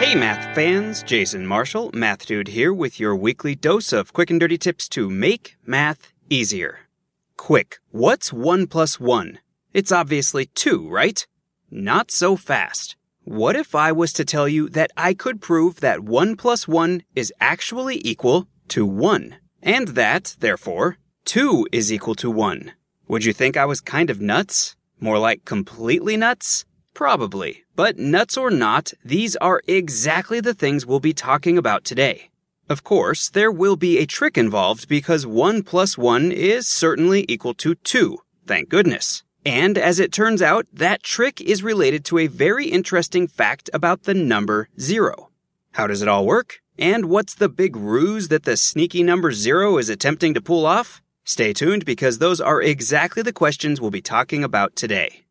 Hey math fans, Jason Marshall, Math Dude here with your weekly dose of quick and dirty tips to make math easier. Quick, what's 1 + 1? It's obviously 2, right? Not so fast. What if I was to tell you that I could prove that 1 + 1 is actually equal to 1, and that, therefore, 2 is equal to 1? Would you think I was kind of nuts? More like completely nuts? Probably, but nuts or not, these are exactly the things we'll be talking about today. Of course, there will be a trick involved because 1 + 1 is certainly equal to 2, thank goodness. And as it turns out, that trick is related to a very interesting fact about the number 0. How does it all work? And what's the big ruse that the sneaky number 0 is attempting to pull off? Stay tuned because those are exactly the questions we'll be talking about today.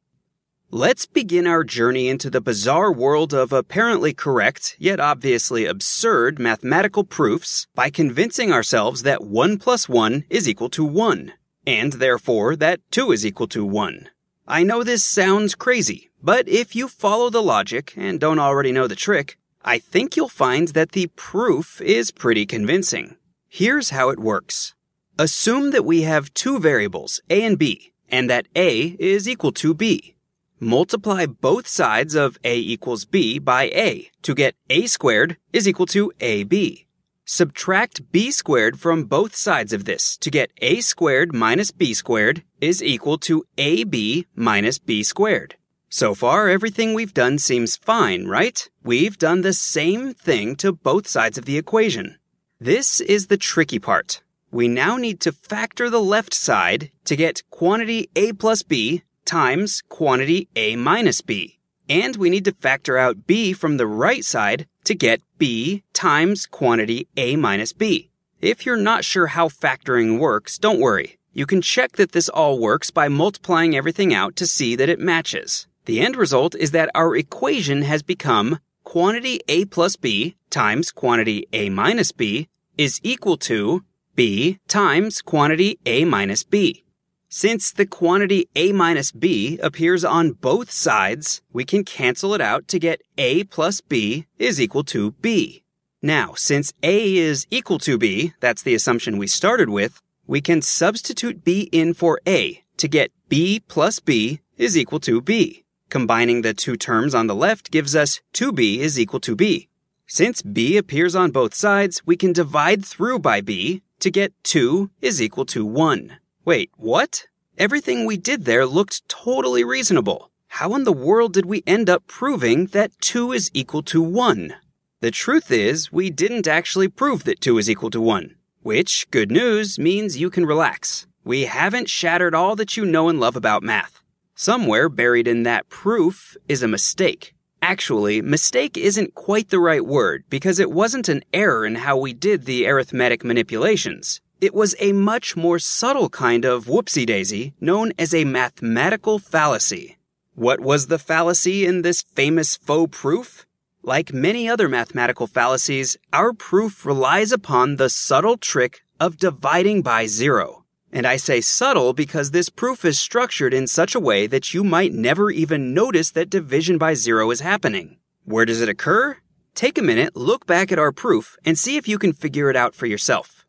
Let's begin our journey into the bizarre world of apparently correct, yet obviously absurd, mathematical proofs by convincing ourselves that 1 + 1 is equal to 1, and therefore that 2 is equal to 1. I know this sounds crazy, but if you follow the logic and don't already know the trick, I think you'll find that the proof is pretty convincing. Here's how it works. Assume that we have two variables, A and B, and that A is equal to B. Multiply both sides of A equals B by A to get A squared is equal to AB. Subtract B squared from both sides of this to get A squared minus B squared is equal to AB minus B squared. So far, everything we've done seems fine, right? We've done the same thing to both sides of the equation. This is the tricky part. We now need to factor the left side to get quantity A plus B times quantity A minus B. And we need to factor out B from the right side to get B times quantity A minus B. If you're not sure how factoring works, don't worry. You can check that this all works by multiplying everything out to see that it matches. The end result is that our equation has become quantity A plus B times quantity A minus B is equal to B times quantity A minus B. Since the quantity A minus B appears on both sides, we can cancel it out to get A plus B is equal to B. Now, since A is equal to B, that's the assumption we started with, we can substitute B in for A to get B plus B is equal to B. Combining the two terms on the left gives us 2B is equal to B. Since B appears on both sides, we can divide through by B to get 2 is equal to 1. Wait, what? Everything we did there looked totally reasonable. How in the world did we end up proving that 2 is equal to 1? The truth is, we didn't actually prove that 2 is equal to 1, which, good news, means you can relax. We haven't shattered all that you know and love about math. Somewhere buried in that proof is a mistake. Actually, mistake isn't quite the right word because it wasn't an error in how we did the arithmetic manipulations. It was a much more subtle kind of whoopsie-daisy known as a mathematical fallacy. What was the fallacy in this famous faux proof? Like many other mathematical fallacies, our proof relies upon the subtle trick of dividing by 0. And I say subtle because this proof is structured in such a way that you might never even notice that division by 0 is happening. Where does it occur? Take a minute, look back at our proof, and see if you can figure it out for yourself.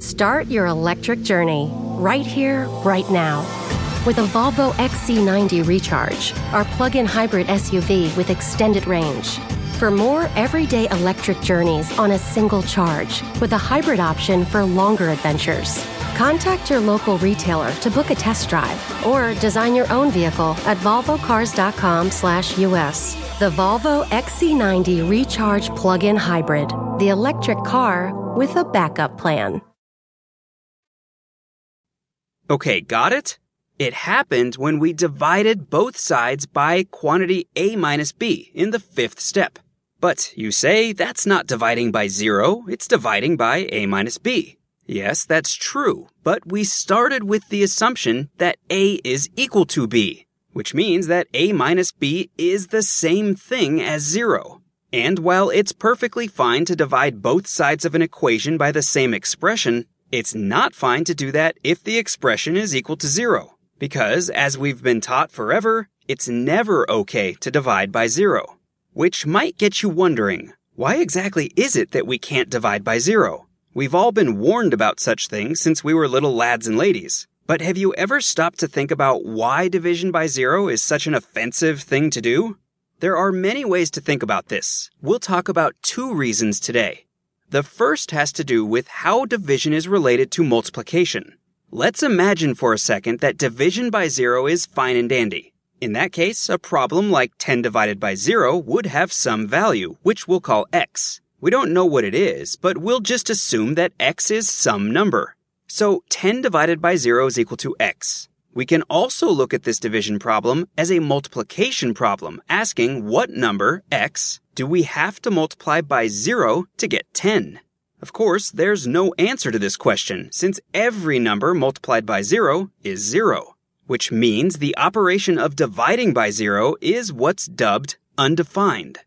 Start your electric journey right here, right now. With a Volvo XC90 Recharge, our plug-in hybrid SUV with extended range. For more everyday electric journeys on a single charge, with a hybrid option for longer adventures. Contact your local retailer to book a test drive or design your own vehicle at volvocars.com/US. The Volvo XC90 Recharge Plug-in Hybrid, the electric car with a backup plan. Okay, got it? It happened when we divided both sides by quantity a minus b in the fifth step. But you say that's not dividing by zero, it's dividing by a minus b. Yes, that's true, but we started with the assumption that a is equal to b, which means that a minus b is the same thing as zero. And while it's perfectly fine to divide both sides of an equation by the same expression, it's not fine to do that if the expression is equal to zero. Because, as we've been taught forever, it's never okay to divide by zero. Which might get you wondering, why exactly is it that we can't divide by zero? We've all been warned about such things since we were little lads and ladies. But have you ever stopped to think about why division by zero is such an offensive thing to do? There are many ways to think about this. We'll talk about two reasons today. The first has to do with how division is related to multiplication. Let's imagine for a second that division by zero is fine and dandy. In that case, a problem like 10 divided by zero would have some value, which we'll call x. We don't know what it is, but we'll just assume that x is some number. So 10 divided by zero is equal to x. We can also look at this division problem as a multiplication problem, asking what number, x, do we have to multiply by zero to get 10? Of course, there's no answer to this question, since every number multiplied by zero is zero, which means the operation of dividing by zero is what's dubbed undefined.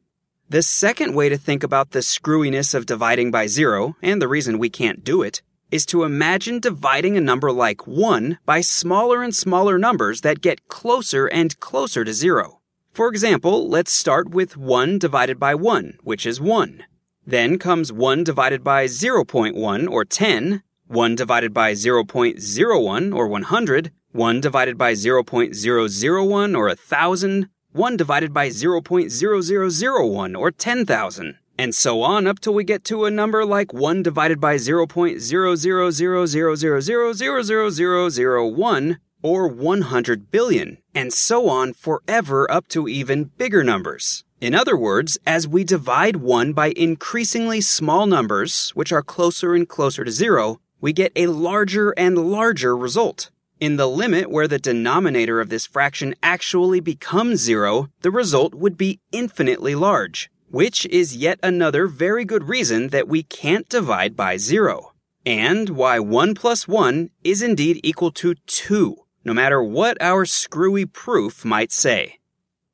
The second way to think about the screwiness of dividing by zero, and the reason we can't do it, is to imagine dividing a number like 1 by smaller and smaller numbers that get closer and closer to zero. For example, let's start with 1 divided by 1, which is 1. Then comes 1 divided by 0.1, or 10, 1 divided by 0.01, or 100, 1 divided by 0.001, or 1,000, 1 divided by 0.0001, or 10,000, and so on up till we get to a number like 1 divided by 0.00000000001, or 100 billion, and so on forever up to even bigger numbers. In other words, as we divide 1 by increasingly small numbers, which are closer and closer to zero, we get a larger and larger result. In the limit where the denominator of this fraction actually becomes zero, the result would be infinitely large, which is yet another very good reason that we can't divide by zero, and why 1 plus 1 is indeed equal to 2, no matter what our screwy proof might say.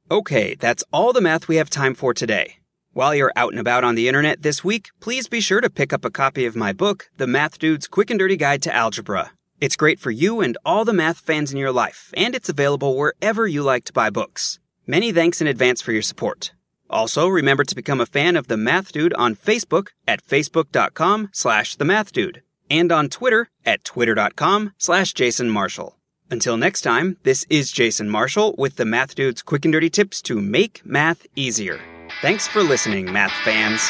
Okay, that's all the math we have time for today. While you're out and about on the internet this week, please be sure to pick up a copy of my book, The Math Dude's Quick and Dirty Guide to Algebra. It's great for you and all the math fans in your life, and it's available wherever you like to buy books. Many thanks in advance for your support. Also, remember to become a fan of The Math Dude on Facebook at facebook.com/themathdude and on Twitter at twitter.com/Jason Marshall. Until next time, this is Jason Marshall with the Math Dude's quick and dirty tips to make math easier. Thanks for listening, math fans.